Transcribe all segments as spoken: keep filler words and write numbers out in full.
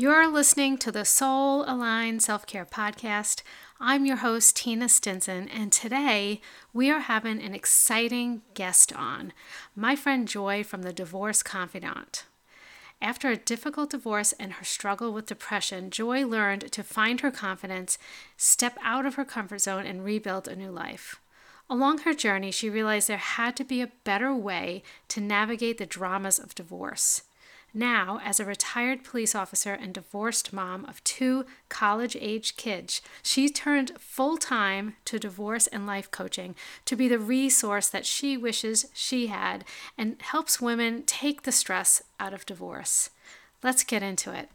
You're listening to the Soul Align Self-Care Podcast. I'm your host, Tina Stinson, and today we are having an exciting guest on, my friend Joy from The Divorce Confidante. After a difficult divorce and her struggle with depression, Joy learned to find her confidence, step out of her comfort zone, and rebuild a new life. Along her journey, she realized there had to be a better way to navigate the dramas of divorce. Now, as a retired police officer and divorced mom of two college-age kids, she turned full-time to divorce and life coaching to be the resource that she wishes she had and helps women take the stress out of divorce. Let's get into it.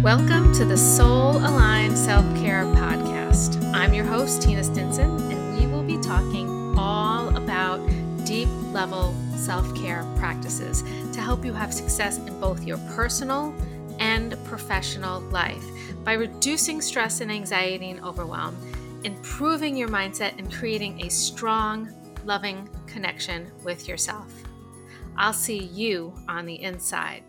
Welcome to the Soul Align Self-Care Podcast. I'm your host, Tina Stinson, and we will be talking all about deep-level self-care practices to help you have success in both your personal and professional life by reducing stress and anxiety and overwhelm, improving your mindset, and creating a strong, loving connection with yourself. I'll see you on the inside.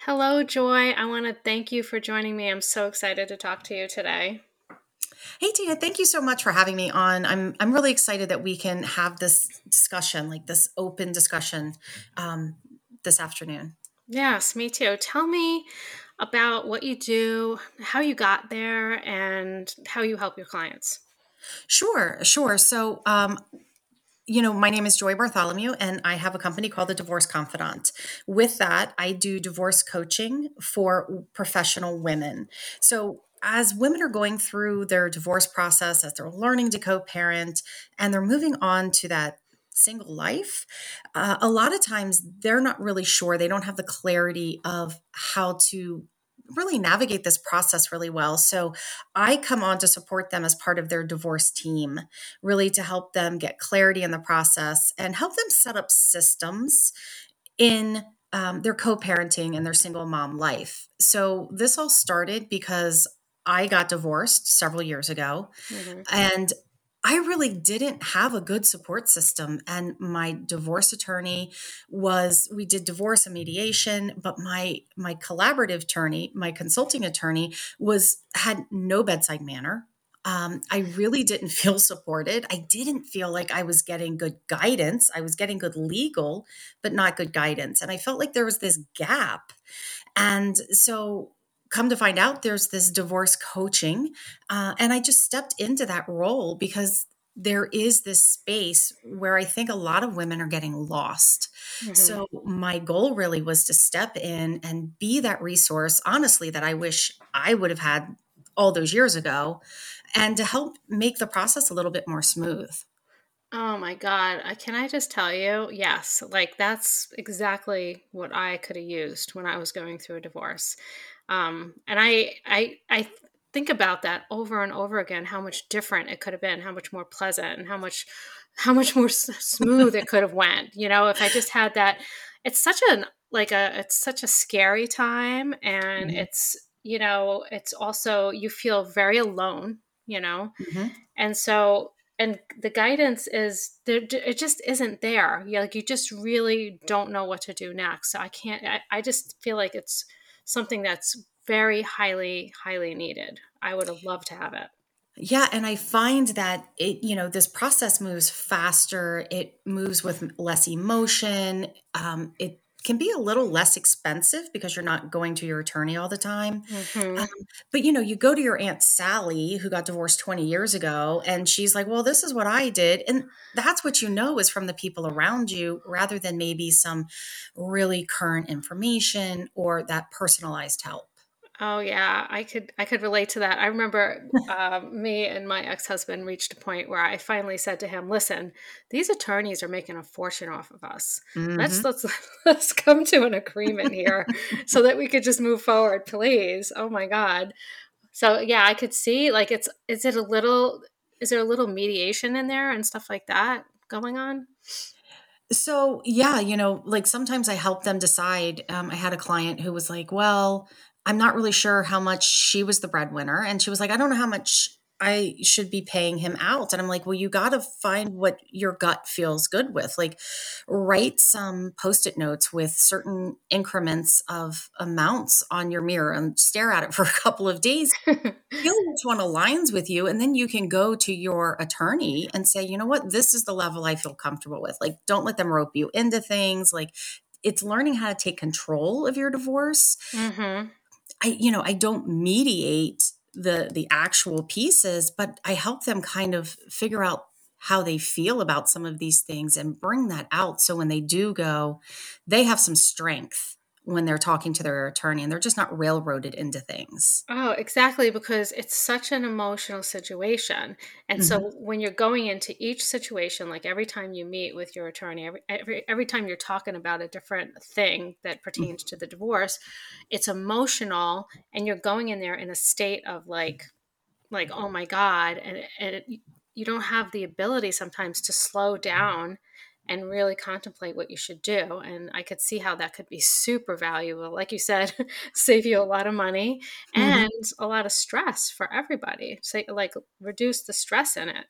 Hello, Joy. I want to thank you for joining me. I'm so excited to talk to you today. Hey, Tina. Thank you so much for having me on. I'm I'm really excited that we can have this discussion, like this open discussion um, this afternoon. Yes, me too. Tell me about what you do, how you got there, and how you help your clients. Sure, sure. So, um You know, my name is Joy Bartholomew, and I have a company called The Divorce Confidante. With that, I do divorce coaching for professional women. So as women are going through their divorce process, as they're learning to co-parent, and they're moving on to that single life, uh, a lot of times they're not really sure. They don't have the clarity of how to really navigate this process really well. So I come on to support them as part of their divorce team, really to help them get clarity in the process and help them set up systems in um, their co-parenting and their single mom life. So this all started because I got divorced several years ago, mm-hmm. and I really didn't have a good support system. And my divorce attorney was, we did divorce and mediation, but my, my collaborative attorney, my consulting attorney was, had no bedside manner. Um, I really didn't feel supported. I didn't feel like I was getting good guidance. I was getting good legal, but not good guidance. And I felt like there was this gap. And so come to find out, there's this divorce coaching. Uh, and I just stepped into that role because there is this space where I think a lot of women are getting lost. Mm-hmm. So my goal really was to step in and be that resource, honestly, that I wish I would have had all those years ago, and to help make the process a little bit more smooth. Oh my God. Can I just tell you? Yes. Like that's exactly what I could have used when I was going through a divorce. Um, and I, I, I think about that over and over again, how much different it could have been, how much more pleasant and how much, how much more s- smooth it could have went, you know, if I just had that. It's such an, like a, it's such a scary time, and mm-hmm. it's, you know, it's also, you feel very alone, you know? Mm-hmm. And so, and the guidance is there. It just isn't there. You're like, you just really don't know what to do next. So I can't, I, I just feel like it's something that's very highly, highly needed. I would have loved to have it. Yeah. And I find that it, you know, this process moves faster. It moves with less emotion. Um, it can be a little less expensive because you're not going to your attorney all the time. Mm-hmm. Um, but you know, you go to your Aunt Sally who got divorced twenty years ago, and she's like, well, this is what I did. And that's what you know is from the people around you, rather than maybe some really current information or that personalized help. Oh yeah. I could, I could relate to that. I remember uh, me and my ex-husband reached a point where I finally said to him, listen, these attorneys are making a fortune off of us. Mm-hmm. Let's, let's, let's come to an agreement here so that we could just move forward, please. Oh my God. So yeah, I could see like, it's, is it a little, is there a little mediation in there and stuff like that going on? So yeah, you know, like sometimes I help them decide. Um, I had a client who was like, well, I'm not really sure how much she was the breadwinner. And she was like, I don't know how much I should be paying him out. And I'm like, well, you got to find what your gut feels good with. Like, write some Post-it notes with certain increments of amounts on your mirror and stare at it for a couple of days. Feel which one aligns with you. And then you can go to your attorney and say, you know what, this is the level I feel comfortable with. Like, don't let them rope you into things. Like, it's learning how to take control of your divorce. Mm-hmm. I, you know, I don't mediate the the actual pieces, but I help them kind of figure out how they feel about some of these things and bring that out. So when they do go, they have some strength when they're talking to their attorney and they're just not railroaded into things. Oh, exactly. Because it's such an emotional situation. And mm-hmm. so when you're going into each situation, like every time you meet with your attorney, every, every, every time you're talking about a different thing that pertains mm-hmm. to the divorce, it's emotional and you're going in there in a state of like, like, oh my God. And, and it, you don't have the ability sometimes to slow down and really contemplate what you should do. And I could see how that could be super valuable. Like you said, save you a lot of money and mm-hmm. a lot of stress for everybody. So, like, reduce the stress in it.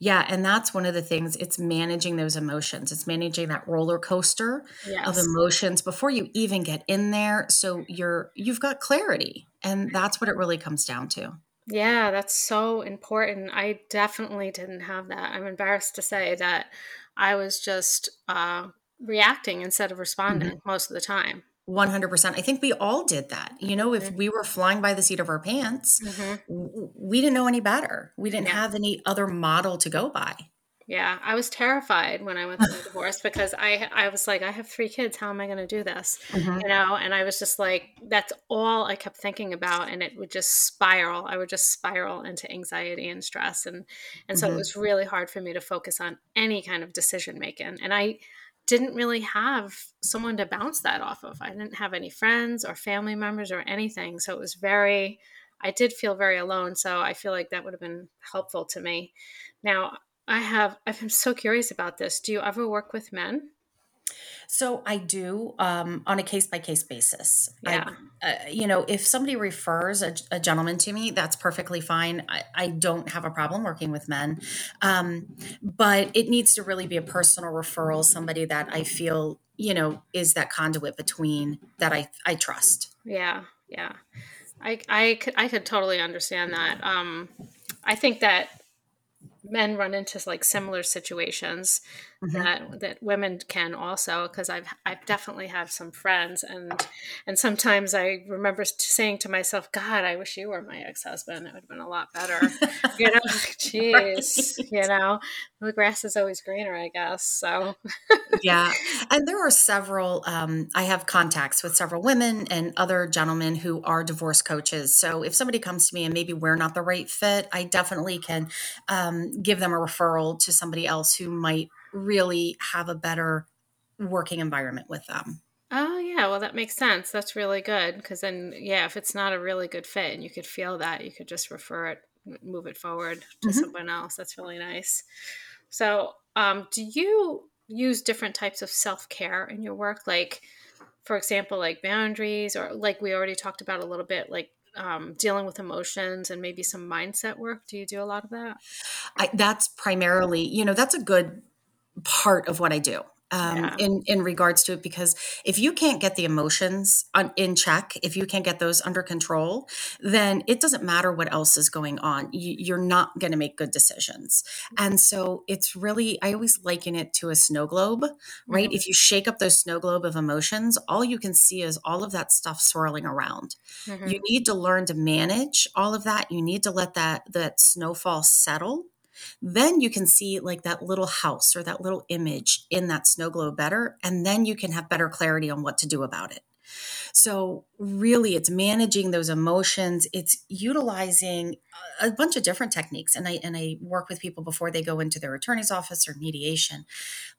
Yeah. And that's one of the things, it's managing those emotions. It's managing that roller coaster yes. of emotions before you even get in there. So you're, you've got clarity, and that's what it really comes down to. Yeah, that's so important. I definitely didn't have that. I'm embarrassed to say that I was just uh, reacting instead of responding mm-hmm. most of the time. one hundred percent. I think we all did that. You know, if we were flying by the seat of our pants, mm-hmm. w- we didn't know any better. We didn't yeah. have any other model to go by. Yeah, I was terrified when I went through the divorce because I I was like, I have three kids. How am I going to do this? Mm-hmm. You know, and I was just like, that's all I kept thinking about. And it would just spiral. I would just spiral into anxiety and stress. And, and so mm-hmm. it was really hard for me to focus on any kind of decision making. And I didn't really have someone to bounce that off of. I didn't have any friends or family members or anything. So it was very, I did feel very alone. So I feel like that would have been helpful to me. Now, I have, I'm so curious about this. Do you ever work with men? So I do um, on a case-by-case basis. Yeah. I, uh, you know, if somebody refers a, a gentleman to me, that's perfectly fine. I, I don't have a problem working with men, um, but it needs to really be a personal referral, somebody that I feel, you know, is that conduit between that I, I trust. Yeah, yeah. I, I, could, I could totally understand that. Um, I think that men run into like similar situations mm-hmm. that, that women can also, because I've I've definitely had some friends, and and sometimes I remember saying to myself, God, I wish you were my ex-husband. It would have been a lot better. You know, jeez, right. You know, the grass is always greener, I guess. So yeah, and there are several. Um, I have contacts with several women and other gentlemen who are divorce coaches. So if somebody comes to me and maybe we're not the right fit, I definitely can um, give them a referral to somebody else who might really have a better working environment with them. Oh yeah. Well, that makes sense. That's really good. Cause then, yeah, if it's not a really good fit and you could feel that, you could just refer it, move it forward to mm-hmm. someone else. That's really nice. So, um, do you use different types of self-care in your work? Like, for example, like boundaries, or like we already talked about a little bit, like Um, dealing with emotions and maybe some mindset work. Do you do a lot of that? I, that's primarily, you know, that's a good part of what I do um, yeah. in, in regards to it, because if you can't get the emotions on, in check, if you can't get those under control, then it doesn't matter what else is going on. You, you're not going to make good decisions. And so it's really, I always liken it to a snow globe, right? Mm-hmm. If you shake up those snow globe of emotions, all you can see is all of that stuff swirling around. Mm-hmm. You need to learn to manage all of that. You need to let that, that snowfall settle. Then you can see like that little house or that little image in that snow globe better. And then you can have better clarity on what to do about it. So really it's managing those emotions. It's utilizing a bunch of different techniques. And I, and I work with people before they go into their attorney's office or mediation.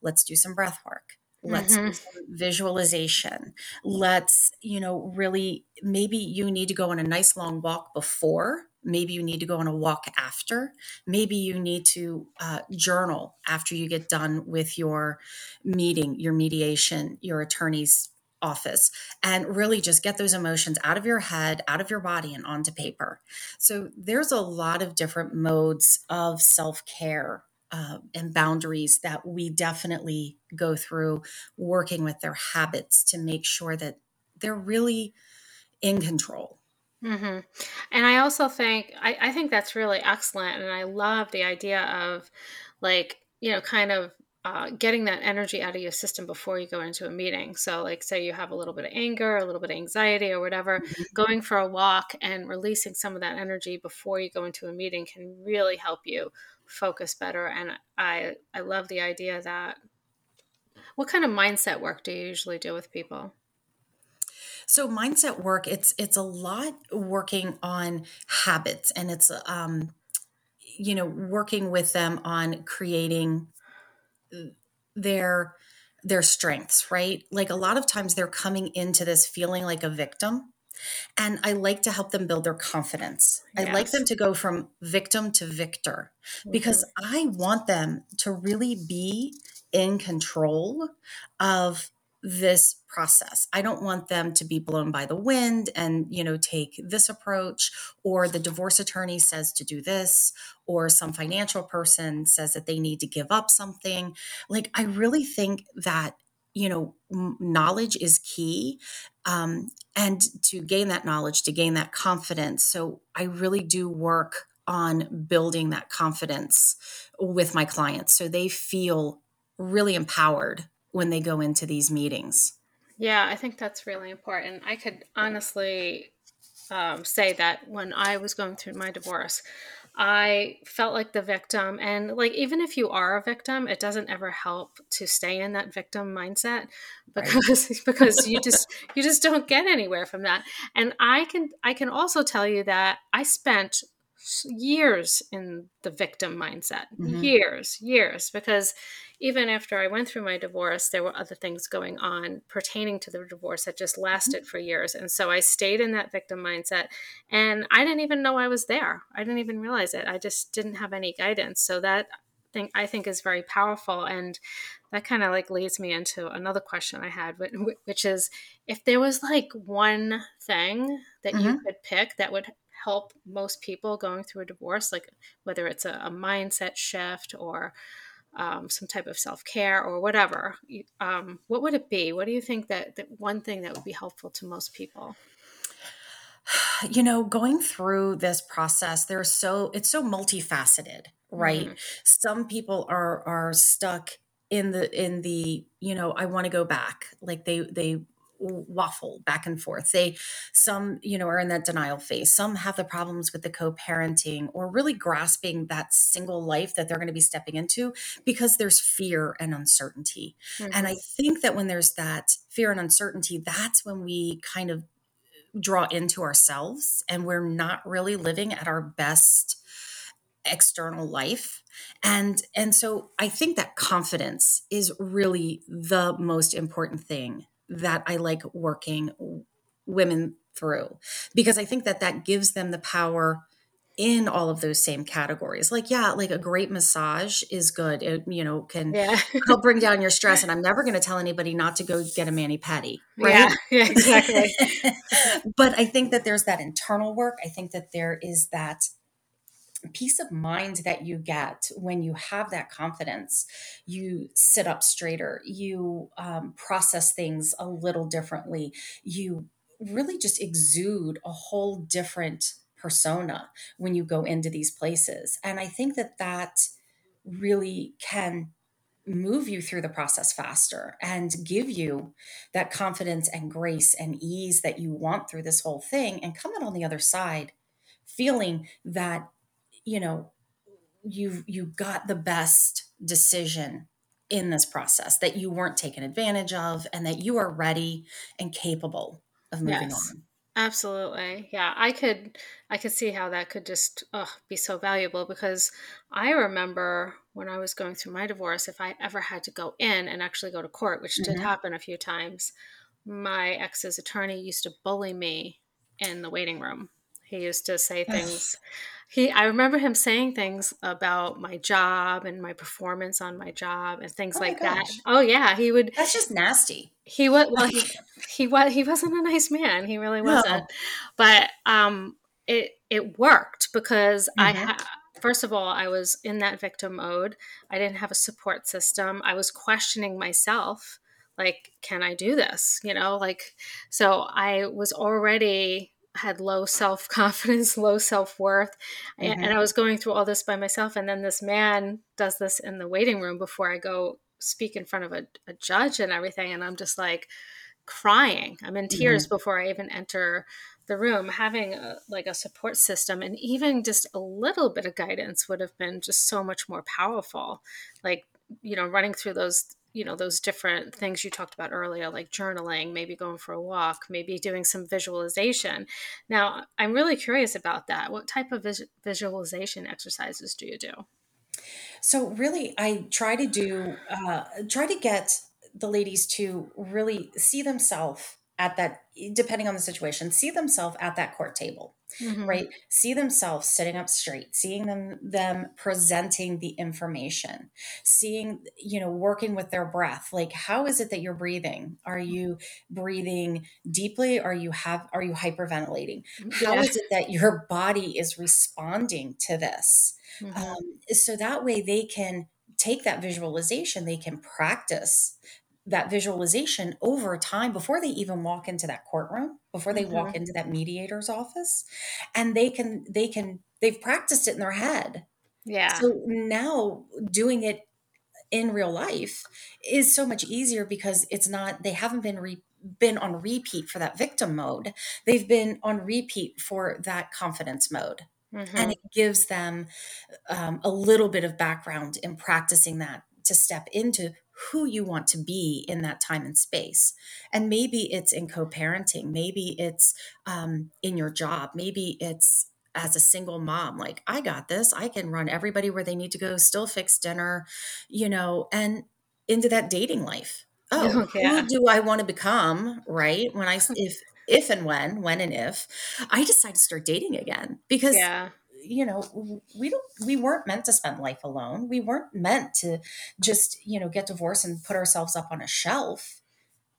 Let's do some breath work. Let's mm-hmm. do some visualization. Let's, you know, really, maybe you need to go on a nice long walk before. Maybe you need to go on a walk after. Maybe you need to uh, journal after you get done with your meeting, your mediation, your attorney's office and really just get those emotions out of your head, out of your body, and onto paper. So there's a lot of different modes of self-care uh, and boundaries that we definitely go through working with their habits to make sure that they're really in control. Mm-hmm. And I also think, I, I think that's really excellent. And I love the idea of like, you know, kind of Uh, getting that energy out of your system before you go into a meeting. So like, say you have a little bit of anger, a little bit of anxiety or whatever, mm-hmm. going for a walk and releasing some of that energy before you go into a meeting can really help you focus better. And I, I love the idea that, what kind of mindset work do you usually do with people? So mindset work, it's, it's a lot working on habits, and it's, um, you know, working with them on creating their, their strengths, right? Like a lot of times they're coming into this feeling like a victim, and I like to help them build their confidence. Yes. I like them to go from victim to victor, mm-hmm. because I want them to really be in control of this process. I don't want them to be blown by the wind and, you know, take this approach, or the divorce attorney says to do this, or some financial person says that they need to give up something. Like, I really think that, you know, m- knowledge is key. Um, and to gain that knowledge, to gain that confidence. So I really do work on building that confidence with my clients so they feel really empowered when they go into these meetings. Yeah, I think that's really important. I could honestly um, say that when I was going through my divorce, I felt like the victim. And like, even if you are a victim, it doesn't ever help to stay in that victim mindset, because right. because you just you just don't get anywhere from that. And I can I can also tell you that I spent years in the victim mindset, mm-hmm. years, years, because even after I went through my divorce, there were other things going on pertaining to the divorce that just lasted for years. And so I stayed in that victim mindset, and I didn't even know I was there. I didn't even realize it. I just didn't have any guidance. So that thing I think is very powerful. And that kind of like leads me into another question I had, which is, if there was like one thing that mm-hmm. you could pick that would help most people going through a divorce, like whether it's a, a mindset shift or um, some type of self-care or whatever, um, what would it be? What do you think that, that one thing that would be helpful to most people? You know, going through this process, there's so, it's so multifaceted, right? Mm-hmm. Some people are, are stuck in the, in the, you know, I want to go back. Like they, they, waffle back and forth. They, some, you know, are in that denial phase. Some have the problems with the co-parenting or really grasping that single life that they're going to be stepping into, because there's fear and uncertainty. Mm-hmm. And I think that when there's that fear and uncertainty, that's when we kind of draw into ourselves, and we're not really living at our best external life. And, and so I think that confidence is really the most important thing that I like working women through, because I think that that gives them the power in all of those same categories. Like, yeah, like a great massage is good. It, you know, can yeah. help bring down your stress. And I'm never going to tell anybody not to go get a mani-pedi. Right? Yeah, yeah, exactly. But I think that there's that internal work. I think that there is that peace of mind that you get when you have that confidence. You sit up straighter, you um, process things a little differently. You really just exude a whole different persona when you go into these places. And I think that that really can move you through the process faster and give you that confidence and grace and ease that you want through this whole thing, and come out on the other side feeling that, you know, you've, you got the best decision in this process, that you weren't taken advantage of, and that you are ready and capable of moving yes, on. Absolutely. Yeah. I could, I could see how that could just oh, be so valuable, because I remember when I was going through my divorce, if I ever had to go in and actually go to court, which mm-hmm. did happen a few times, my ex's attorney used to bully me in the waiting room. He used to say things. Yes. He, I remember him saying things about my job and my performance on my job and things oh like that. Oh yeah, he would. That's just nasty. He was well. He, he was. He wasn't a nice man. He really wasn't. No. But um, it it worked because mm-hmm. I. Ha- First of all, I was in that victim mode. I didn't have a support system. I was questioning myself, like, can I do this? You know, like, so I was already had low self-confidence, low self-worth. Mm-hmm. And, and I was going through all this by myself. And then this man does this in the waiting room before I go speak in front of a, a judge and everything. And I'm just like crying. I'm in tears mm-hmm. before I even enter the room. Having a, like a support system and even just a little bit of guidance would have been just so much more powerful. Like, you know, running through those, you know, those different things you talked about earlier, like journaling, maybe going for a walk, maybe doing some visualization. Now, I'm really curious about that. What type of vis- visualization exercises do you do? So really, I try to do, uh, try to get the ladies to really see themselves at that, depending on the situation, see themselves at that court table, mm-hmm. right? See themselves sitting up straight, seeing them, them presenting the information, seeing, you know, working with their breath. Like, how is it that you're breathing? Are you breathing deeply? Are you have, are you hyperventilating? How yeah. is it that your body is responding to this? Mm-hmm. Um, so that way they can take that visualization, they can practice that visualization over time before they even walk into that courtroom, before they mm-hmm. walk into that mediator's office, and they can, they can, they've practiced it in their head. Yeah. So now doing it in real life is so much easier because it's not, they haven't been re, been on repeat for that victim mode. They've been on repeat for that confidence mode. Mm-hmm. And it gives them um, a little bit of background in practicing that to step into who you want to be in that time and space. And maybe it's in co-parenting, maybe it's um, in your job, maybe it's as a single mom, like, I got this, I can run everybody where they need to go, still fix dinner, you know, and into that dating life. Oh, okay. Who do I want to become, right? When I, if, if and when, when and if, I decide to start dating again because yeah. you know, we don't, we weren't meant to spend life alone. We weren't meant to just, you know, get divorced and put ourselves up on a shelf.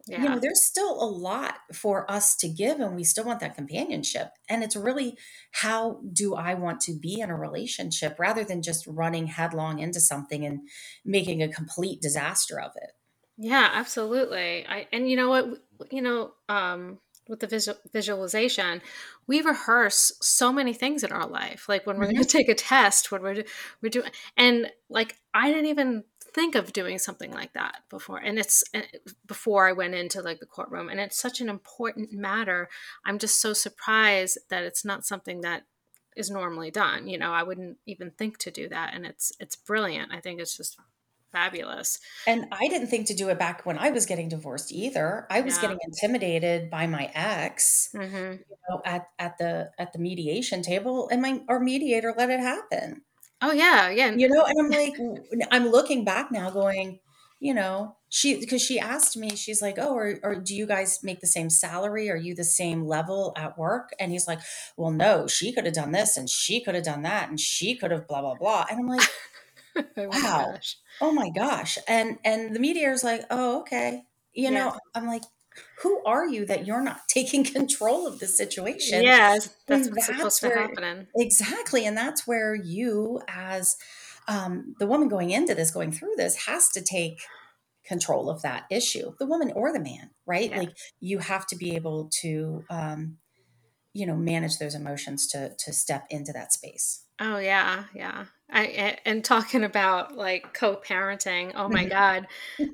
Yeah. You know, there's still a lot for us to give and we still want that companionship. And it's really, how do I want to be in a relationship rather than just running headlong into something and making a complete disaster of it? Yeah, absolutely. I, and you know what, you know, um, with the visual, visualization, we rehearse so many things in our life. Like when we're mm-hmm. going to take a test, when we're we're doing, and like I didn't even think of doing something like that before. And it's before I went into like the courtroom, and it's such an important matter. I'm just so surprised that it's not something that is normally done. You know, I wouldn't even think to do that, and it's it's brilliant. I think it's just fabulous. And I didn't think to do it back when I was getting divorced either. I was yeah. getting intimidated by my ex mm-hmm. you know, at, at the, at the mediation table, and my, our mediator let it happen. Oh yeah. Yeah. You know, and I'm like, I'm looking back now going, you know, she, cause she asked me, she's like, oh, or, or do you guys make the same salary? Are you the same level at work? And he's like, well, no, she could have done this and she could have done that. And she could have blah, blah, blah. And I'm like, oh wow. Gosh. Oh my gosh. And, and the mediator's like, oh, okay. You yeah. know, I'm like, who are you that you're not taking control of the situation? Yes. That's and what's that's supposed where, to happen. Exactly. And that's where you, as um, the woman going into this, going through this, has to take control of that issue, the woman or the man, right? Yeah. Like you have to be able to, um, you know, manage those emotions to, to step into that space. Oh yeah. Yeah. I, and talking about like co-parenting, oh my God,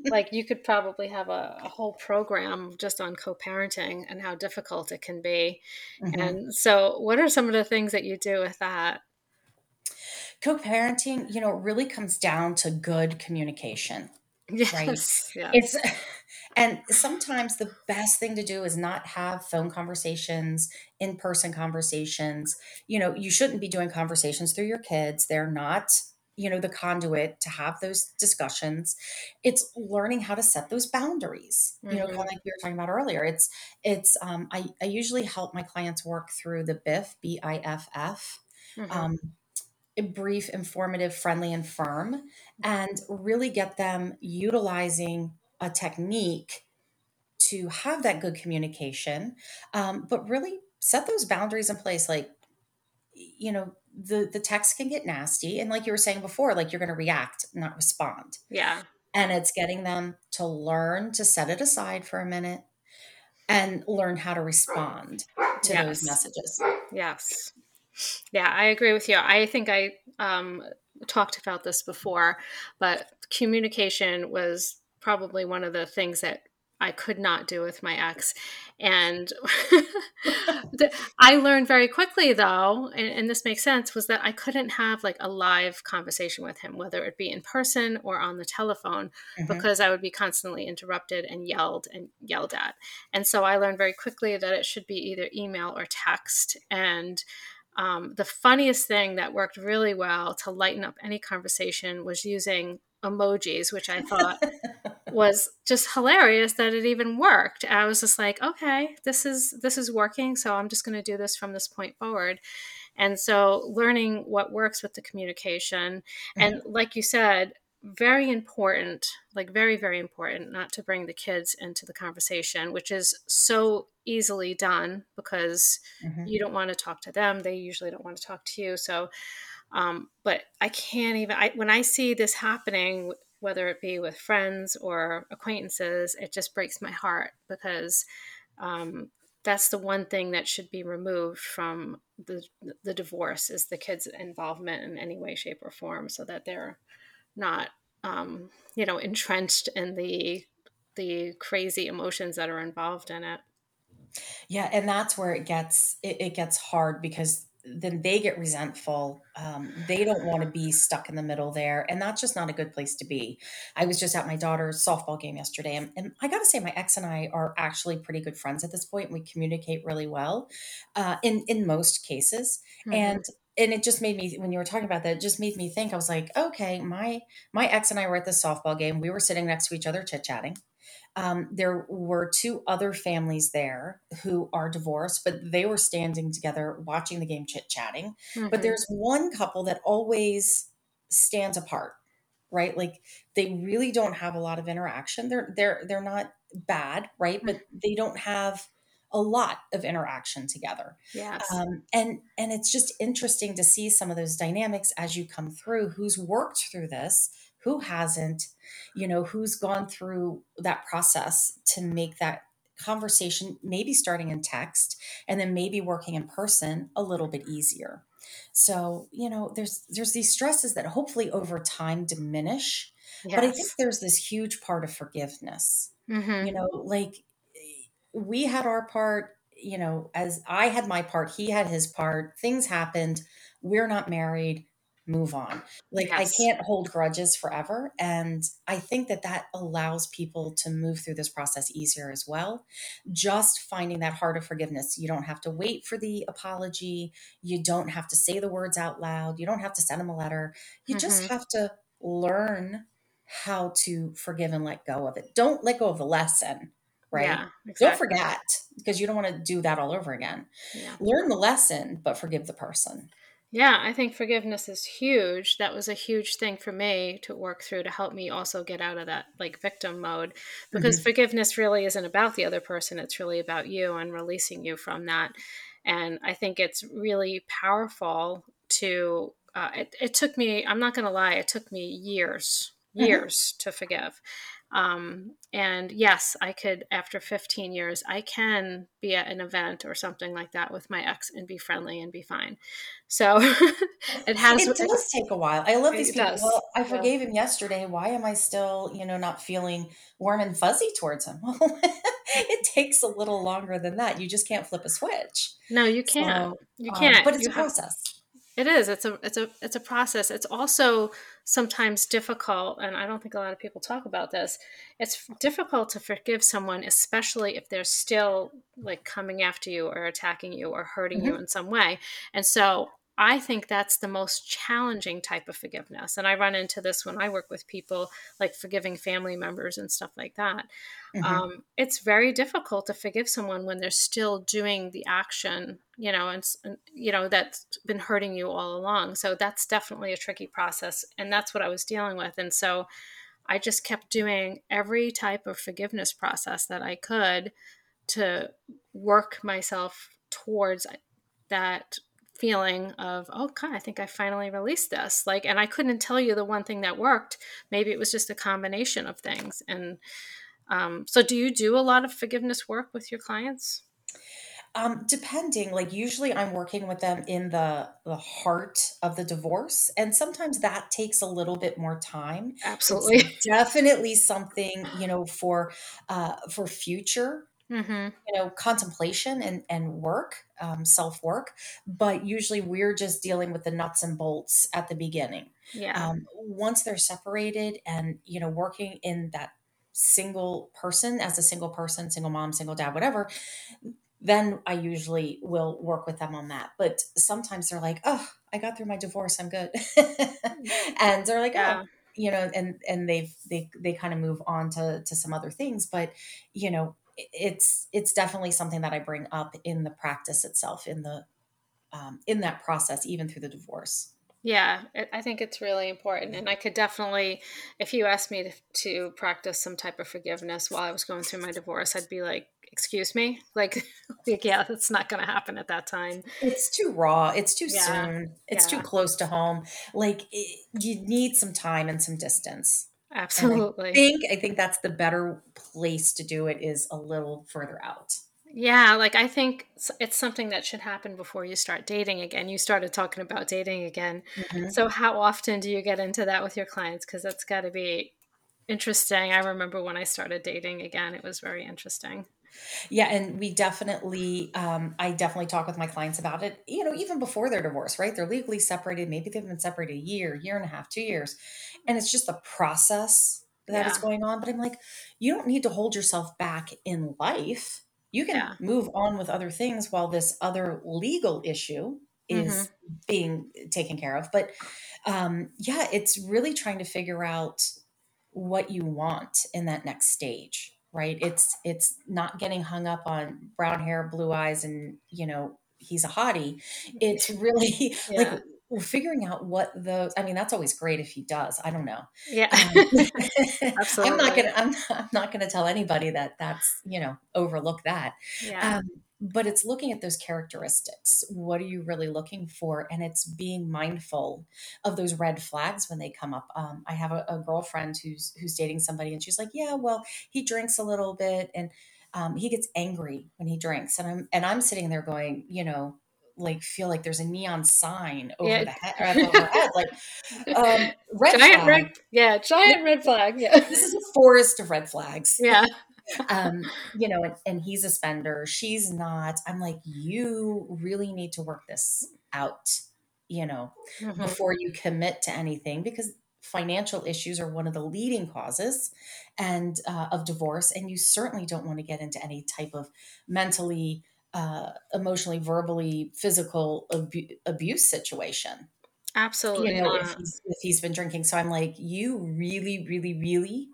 like you could probably have a, a whole program just on co-parenting and how difficult it can be. Mm-hmm. And so what are some of the things that you do with that? Co-parenting, you know, really comes down to good communication. Yes. Right? Yeah. It's, and sometimes the best thing to do is not have phone conversations, in-person conversations. You know, you shouldn't be doing conversations through your kids. They're not you know, the conduit to have those discussions. It's learning how to set those boundaries, mm-hmm. you know, kind of like we were talking about earlier. It's, it's, um, I, I usually help my clients work through the B I F F, B I F F, mm-hmm. um, brief, informative, friendly, and firm, and really get them utilizing a technique to have that good communication. Um, but really set those boundaries in place. Like, you know, the, the text can get nasty. And like you were saying before, like you're going to react, not respond. Yeah. And it's getting them to learn to set it aside for a minute and learn how to respond to yes. those messages. Yes. Yeah, I agree with you. I think I um, talked about this before, but communication was probably one of the things that I could not do with my ex. And I learned very quickly, though, and, and this makes sense, was that I couldn't have like a live conversation with him, whether it be in person or on the telephone, mm-hmm. because I would be constantly interrupted and yelled and yelled at. And so I learned very quickly that it should be either email or text. And um, the funniest thing that worked really well to lighten up any conversation was using emojis, which I thought was just hilarious that it even worked. And I was just like, okay, this is, this is working. So I'm just going to do this from this point forward. And so learning what works with the communication. Mm-hmm. And like you said, very important, like very, very important not to bring the kids into the conversation, which is so easily done because mm-hmm. you don't want to talk to them. They usually don't want to talk to you. So, um, but I can't even, I, when I see this happening, whether it be with friends or acquaintances, it just breaks my heart because um, that's the one thing that should be removed from the the divorce is the kids' involvement in any way, shape, or form, so that they're not, um, you know, entrenched in the the crazy emotions that are involved in it. Yeah, and that's where it gets it, it gets hard because then they get resentful. Um, they don't want to be stuck in the middle there. And that's just not a good place to be. I was just at my daughter's softball game yesterday. And, and I got to say, my ex and I are actually pretty good friends at this point. We communicate really well uh, in, in most cases. Mm-hmm. And and it just made me, when you were talking about that, it just made me think. I was like, okay, my, my ex and I were at this softball game. We were sitting next to each other chit-chatting. Um, there were two other families there who are divorced, but they were standing together watching the game, chit-chatting. Mm-hmm. But there's one couple that always stands apart, right? Like they really don't have a lot of interaction. They're they're they're not bad, right? But they don't have a lot of interaction together. Yes. Um, and and it's just interesting to see some of those dynamics as you come through. Who's worked through this? Who hasn't, you know, who's gone through that process to make that conversation, maybe starting in text and then maybe working in person, a little bit easier. So, you know, there's, there's these stresses that hopefully over time diminish, yes. but I think there's this huge part of forgiveness, mm-hmm. you know, like we had our part, you know, as I had my part, he had his part, things happened. We're not married. Move on. Like yes. I can't hold grudges forever. And I think that that allows people to move through this process easier as well. Just finding that heart of forgiveness. You don't have to wait for the apology. You don't have to say the words out loud. You don't have to send them a letter. You mm-hmm. just have to learn how to forgive and let go of it. Don't let go of the lesson, right? Yeah, exactly. Don't forget because you don't want to do that all over again. Yeah. Learn the lesson, but forgive the person. Yeah, I think forgiveness is huge. That was a huge thing for me to work through to help me also get out of that like victim mode because mm-hmm. forgiveness really isn't about the other person. It's really about you and releasing you from that. And I think it's really powerful to, uh, it, it took me, I'm not going to lie, it took me years, years mm-hmm. to forgive. Um, and yes, I could, after fifteen years, I can be at an event or something like that with my ex and be friendly and be fine. So it has, it does take a while. I love these people. Does. Well, I forgave yeah. him yesterday. Why am I still, you know, not feeling warm and fuzzy towards him? Well, it takes a little longer than that. You just can't flip a switch. No, you can't. So, you can't, um, but it's you a have- process. It is. It's a, it's a, it's a process. It's also sometimes difficult. And I don't think a lot of people talk about this. It's difficult to forgive someone, especially if they're still like coming after you or attacking you or hurting mm-hmm. you in some way. And so I think that's the most challenging type of forgiveness. And I run into this when I work with people, like forgiving family members and stuff like that. Mm-hmm. Um, it's very difficult to forgive someone when they're still doing the action, you know, and, and, you know, that's been hurting you all along. So that's definitely a tricky process. And that's what I was dealing with. And so I just kept doing every type of forgiveness process that I could to work myself towards that feeling of, oh God, I think I finally released this. Like, and I couldn't tell you the one thing that worked. Maybe it was just a combination of things. And um, so do you do a lot of forgiveness work with your clients? Um, depending, like usually I'm working with them in the, the heart of the divorce. And sometimes that takes a little bit more time. Absolutely. It's definitely something, you know, for, uh, for future, mm-hmm. you know, contemplation and, and work, um, self-work, but usually we're just dealing with the nuts and bolts at the beginning. Yeah. Um, once they're separated and, you know, working in that single person as a single person, single mom, single dad, whatever, then I usually will work with them on that. But sometimes they're like, oh, I got through my divorce. I'm good. And they're like, yeah. oh, you know, and, and they've, they, they kind of move on to, to some other things, but you know, it's, it's definitely something that I bring up in the practice itself, in the, um, in that process, even through the divorce. Yeah. I think it's really important. And I could definitely, if you asked me to, to practice some type of forgiveness while I was going through my divorce, I'd be like, excuse me, like, like yeah, that's not going to happen at that time. It's too raw. It's too yeah. soon. It's yeah. too close to home. Like it, you need some time and some distance. Absolutely. I think, I think that's the better place to do it, is a little further out. Yeah. Like I think it's something that should happen before you start dating again. You started talking about dating again. Mm-hmm. So how often do you get into that with your clients? Because that's got to be interesting. I remember when I started dating again, it was very interesting. Yeah. And we definitely, um, I definitely talk with my clients about it, you know, even before their divorce, right? They're legally separated. Maybe they've been separated a year, year and a half, two years. And it's just the process that yeah. is going on. But I'm like, you don't need to hold yourself back in life. You can yeah. move on with other things while this other legal issue is mm-hmm. being taken care of. But, um, yeah, it's really trying to figure out what you want in that next stage. Right. It's, it's not getting hung up on brown hair, blue eyes, and, you know, he's a hottie. It's really yeah. like figuring out what those, I mean, that's always great if he does, I don't know. Yeah. Um, Absolutely. I'm not going to, I'm not, not going to tell anybody that that's, you know, overlook that. Yeah. Um, but it's looking at those characteristics. What are you really looking for? And it's being mindful of those red flags when they come up. Um, I have a, a girlfriend who's, who's dating somebody, and she's like, yeah, well, he drinks a little bit, and um, he gets angry when he drinks. And I'm, and I'm sitting there going, you know, like, feel like there's a neon sign over yeah. the head, over her head, like um, red giant flag. Red, yeah. Giant red flag. Yeah. This is a forest of red flags. Yeah. Um, you know, and, and he's a spender, she's not. I'm like, you really need to work this out, you know, mm-hmm. before you commit to anything, because financial issues are one of the leading causes and uh, of divorce. And you certainly don't want to get into any type of mentally, uh, emotionally, verbally, physical abu- abuse situation. Absolutely. You know, if he's, if he's been drinking. So I'm like, you really, really, really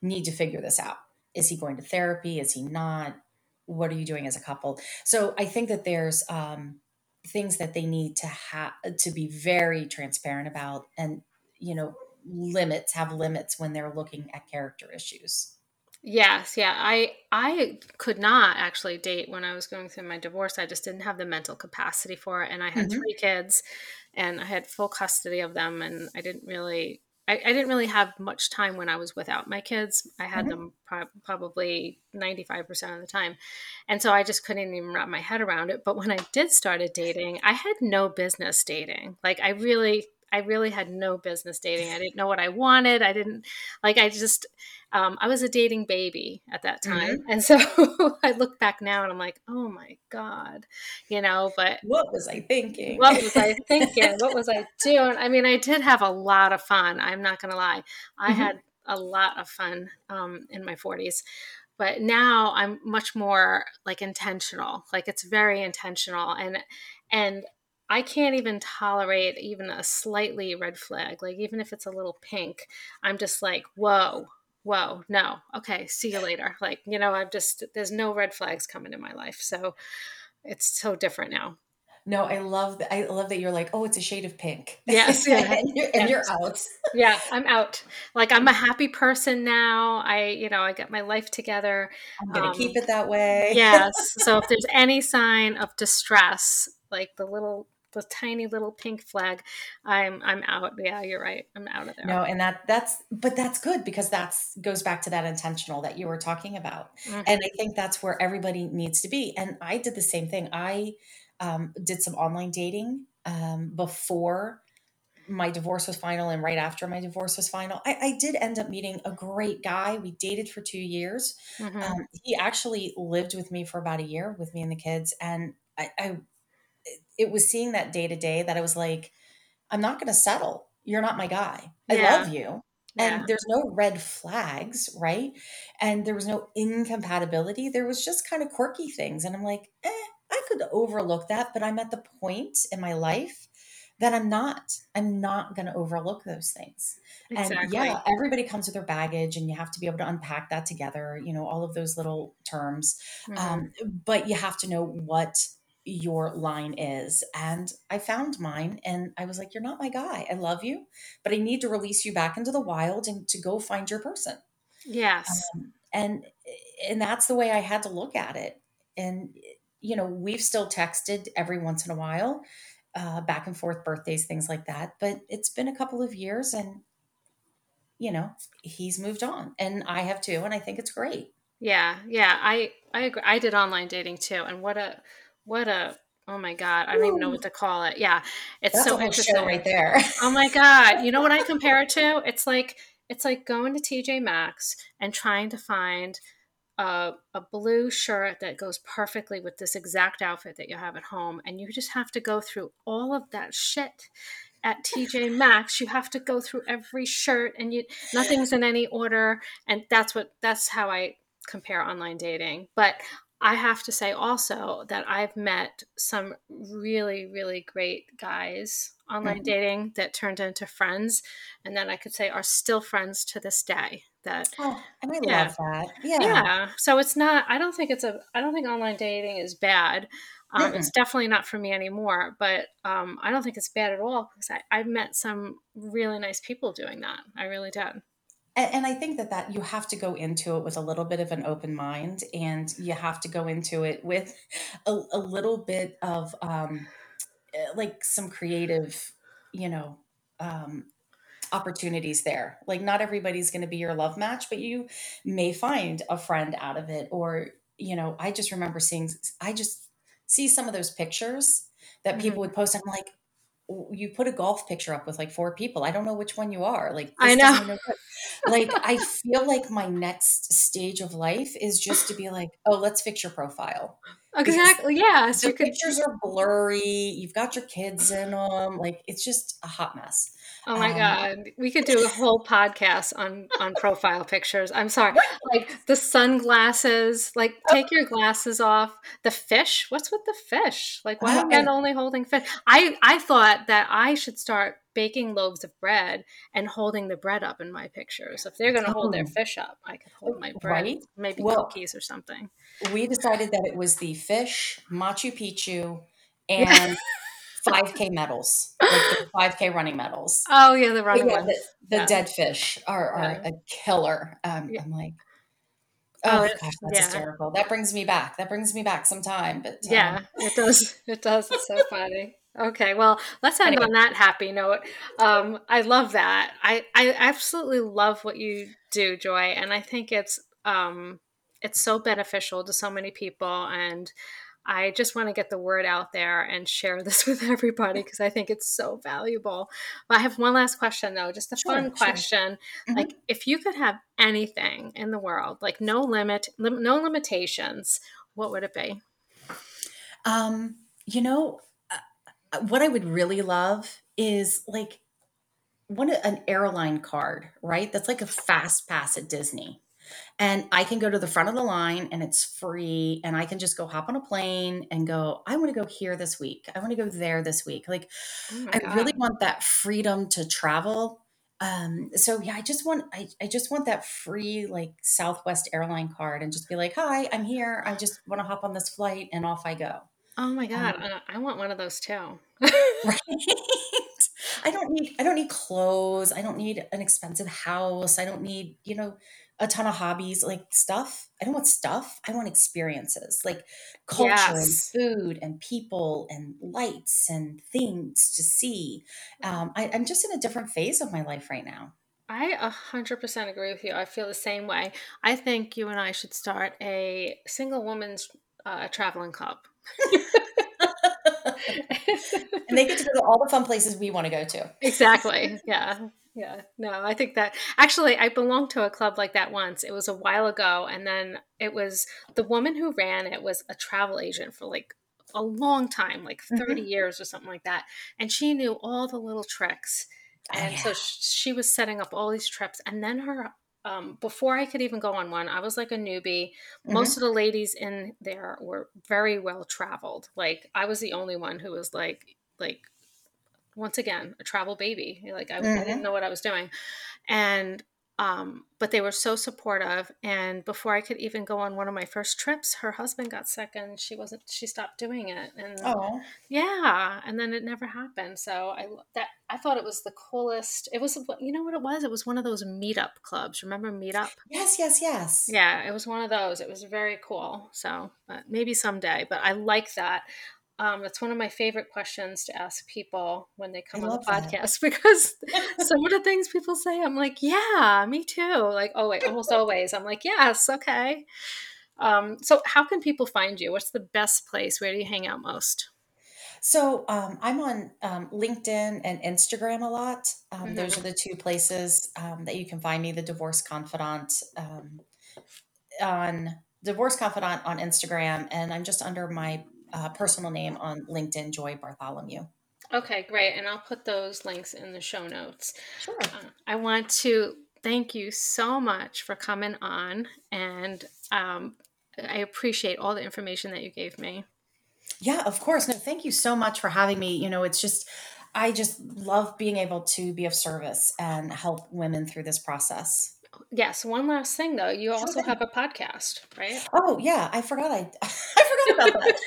need to figure this out. Is he going to therapy? Is he not? What are you doing as a couple? So I think that there's um, things that they need to have to be very transparent about, and, you know, limits, have limits when they're looking at character issues. Yes. Yeah. I, I could not actually date when I was going through my divorce. I just didn't have the mental capacity for it. And I had mm-hmm. three kids, and I had full custody of them. And I didn't really I, I didn't really have much time when I was without my kids. I had mm-hmm. them pro- probably ninety-five percent of the time. And so I just couldn't even wrap my head around it. But when I did started dating, I had no business dating. Like I really, I really had no business dating. I didn't know what I wanted. I didn't like, I just, um, I was a dating baby at that time. Mm-hmm. And so I look back now and I'm like, oh my God, you know, but what was I thinking? What was I thinking? What was I doing? I mean, I did have a lot of fun. I'm not going to lie. I mm-hmm. had a lot of fun, um, in my forties, but now I'm much more like intentional. Like it's very intentional. And, and, I can't even tolerate even a slightly red flag. Like, even if it's a little pink, I'm just like, whoa, whoa, no. Okay. See you later. Like, you know, I'm just, there's no red flags coming in my life. So it's so different now. No, I love that. I love that you're like, oh, it's a shade of pink. Yes. Yeah. and you're, and yes. you're out. Yeah, I'm out. Like, I'm a happy person now. I, you know, I got my life together. I'm going to um, keep it that way. Yes. So if there's any sign of distress, like the little, the tiny little pink flag, I'm, I'm out. Yeah, you're right. I'm out of there. No. And that that's, but that's good, because that's goes back to that intentional that you were talking about. Mm-hmm. And I think that's where everybody needs to be. And I did the same thing. I, Um, did some online dating um, before my divorce was final, and right after my divorce was final. I, I did end up meeting a great guy. We dated for two years. Mm-hmm. Um, he actually lived with me for about a year with me and the kids. And I, I it was seeing that day to day that I was like, I'm not going to settle. You're not my guy. I yeah. love you. Yeah. And there's no red flags, right? And there was no incompatibility. There was just kind of quirky things. And I'm like, eh. I could overlook that, but I'm at the point in my life that I'm not, I'm not going to overlook those things. Exactly. And yeah, everybody comes with their baggage, and you have to be able to unpack that together, you know, all of those little terms. Mm-hmm. Um, but you have to know what your line is. And I found mine, and I was like, you're not my guy. I love you, but I need to release you back into the wild and to go find your person. Yes. Um, and, and that's the way I had to look at it. And you know, we've still texted every once in a while, uh, back and forth, birthdays, things like that. But it's been a couple of years, and, you know, he's moved on, and I have too. And I think it's great. Yeah. Yeah. I, I agree. I did online dating too. And what a, what a, oh my God, I don't Ooh. even know what to call it. Yeah. It's That's so a whole interesting show right there. Oh my God. You know what I compare it to? It's like, it's like going to T J Maxx and trying to find A, a blue shirt that goes perfectly with this exact outfit that you have at home. And you just have to go through all of that shit at T J Maxx. You have to go through every shirt, and you nothing's in any order. And that's what, that's how I compare online dating. But I have to say also that I've met some really, really great guys online mm-hmm. dating that turned into friends, and that I could say are still friends to this day. That oh, I really yeah. love that. Yeah. Yeah. So it's not, I don't think it's a, I don't think online dating is bad. Um, mm-hmm. It's definitely not for me anymore, but um, I don't think it's bad at all, because I, I met some really nice people doing that. I really did. And, and I think that that you have to go into it with a little bit of an open mind, and you have to go into it with a, a little bit of um, like some creative, you know, um, opportunities there. Like, not everybody's going to be your love match, but you may find a friend out of it. Or, you know, I just remember seeing, I just see some of those pictures that mm-hmm. people would post. I'm like, you put a golf picture up with like four people. I don't know which one you are. Like, I know. Like, I feel like my next stage of life is just to be like, oh, let's fix your profile. Exactly. Yeah. So your pictures are blurry. You've got your kids in them. Like, it's just a hot mess. Oh my um, God. We could do a whole podcast on, on profile pictures. I'm sorry. Like the sunglasses, like take your glasses off. The fish. What's with the fish? Like, why are men only holding fish? I, I thought that I should start baking loaves of bread and holding the bread up in my pictures. If they're going to hold their fish up, I could hold my bread, right? Maybe well, cookies or something. We decided that it was the fish, Machu Picchu, and five K medals, like the five K running medals. Oh yeah, the running yeah, ones. The, the yeah. dead fish are, are yeah. a killer. Um, yeah. I'm like, oh, oh gosh, that's yeah. hysterical. That brings me back. That brings me back sometime. But um, yeah, it does. It does. It's so funny. Okay. Well, let's end anyway. on that happy note. Um, I love that. I, I absolutely love what you do, Joy. And I think it's, um, it's so beneficial to so many people. And I just want to get the word out there and share this with everybody, because I think it's so valuable. But I have one last question though, just a sure, fun sure. question. Mm-hmm. Like, if you could have anything in the world, like no limit, lim- no limitations, what would it be? Um, you know, what I would really love is like one an airline card, right? That's like a fast pass at Disney. And I can go to the front of the line and it's free. And I can just go hop on a plane and go, I want to go here this week. I want to go there this week. Like, oh I God. really want that freedom to travel. Um, so yeah, I just want, I, I just want that free, like, Southwest airline card and just be like, hi, I'm here. I just want to hop on this flight and off I go. Oh my God. Um, I want one of those too. Right. I don't need, I don't need clothes. I don't need an expensive house. I don't need, you know, a ton of hobbies, like stuff. I don't want stuff. I want experiences, like culture yes. and food and people and lights and things to see. Um, I, I'm just in a different phase of my life right now. I one hundred percent agree with you. I feel the same way. I think you and I should start a single woman's uh, traveling club. And they get to go to all the fun places we want to go to. Exactly. Yeah. Yeah. No, I think that actually I belonged to a club like that once. It was a while ago. And then it was the woman who ran it was a travel agent for like a long time, like thirty mm-hmm. years or something like that. And she knew all the little tricks. And oh, yeah. so she was setting up all these trips. And then her, um, before I could even go on one, I was like a newbie. Mm-hmm. Most of the ladies in there were very well traveled. Like I was the only one who was like, like, once again, a travel baby. Like I, mm-hmm. I didn't know what I was doing. And, um, but they were so supportive. And before I could even go on one of my first trips, her husband got sick and she wasn't, she stopped doing it. And oh. yeah. And then it never happened. So I, that, I thought it was the coolest. It was, you know what it was? It was one of those meetup clubs. Remember meetup? Yes, yes, yes. Yeah. It was one of those. It was very cool. So but maybe someday, but I like that. Um, that's one of my favorite questions to ask people when they come I on the podcast, that. Because some of the things people say, I'm like, yeah, me too. Like, oh wait, almost always. I'm like, yes. Okay. Um, so how can people find you? What's the best place? Where do you hang out most? So, um, I'm on, um, LinkedIn and Instagram a lot. Um, mm-hmm. Those are the two places, um, that you can find me, The Divorce Confidante, um, on Divorce Confidante on Instagram. And I'm just under my Uh, personal name on LinkedIn, Joy Bartholomew. Okay, great. And I'll put those links in the show notes. Sure. Uh, I want to thank you so much for coming on. And um, I appreciate all the information that you gave me. Yeah, of course. No, thank you so much for having me. You know, it's just, I just love being able to be of service and help women through this process. Yes. One last thing though. You also okay. have a podcast, right? Oh yeah. I forgot. I, I forgot about that.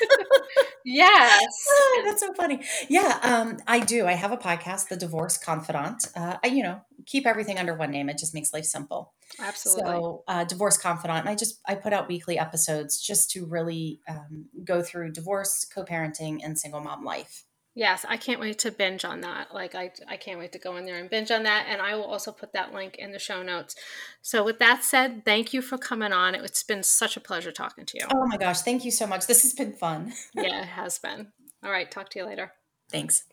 Yes. Oh, that's so funny. Yeah. Um, I do. I have a podcast, The Divorce Confidante. Uh, I, you know, keep everything under one name. It just makes life simple. Absolutely. So uh, Divorce Confidante. And I just, I put out weekly episodes just to really um, go through divorce, co-parenting, and single mom life. Yes, I can't wait to binge on that. Like, I, I can't wait to go in there and binge on that. And I will also put that link in the show notes. So with that said, thank you for coming on. It's been such a pleasure talking to you. Oh my gosh. Thank you so much. This has been fun. Yeah, it has been. All right. Talk to you later. Thanks.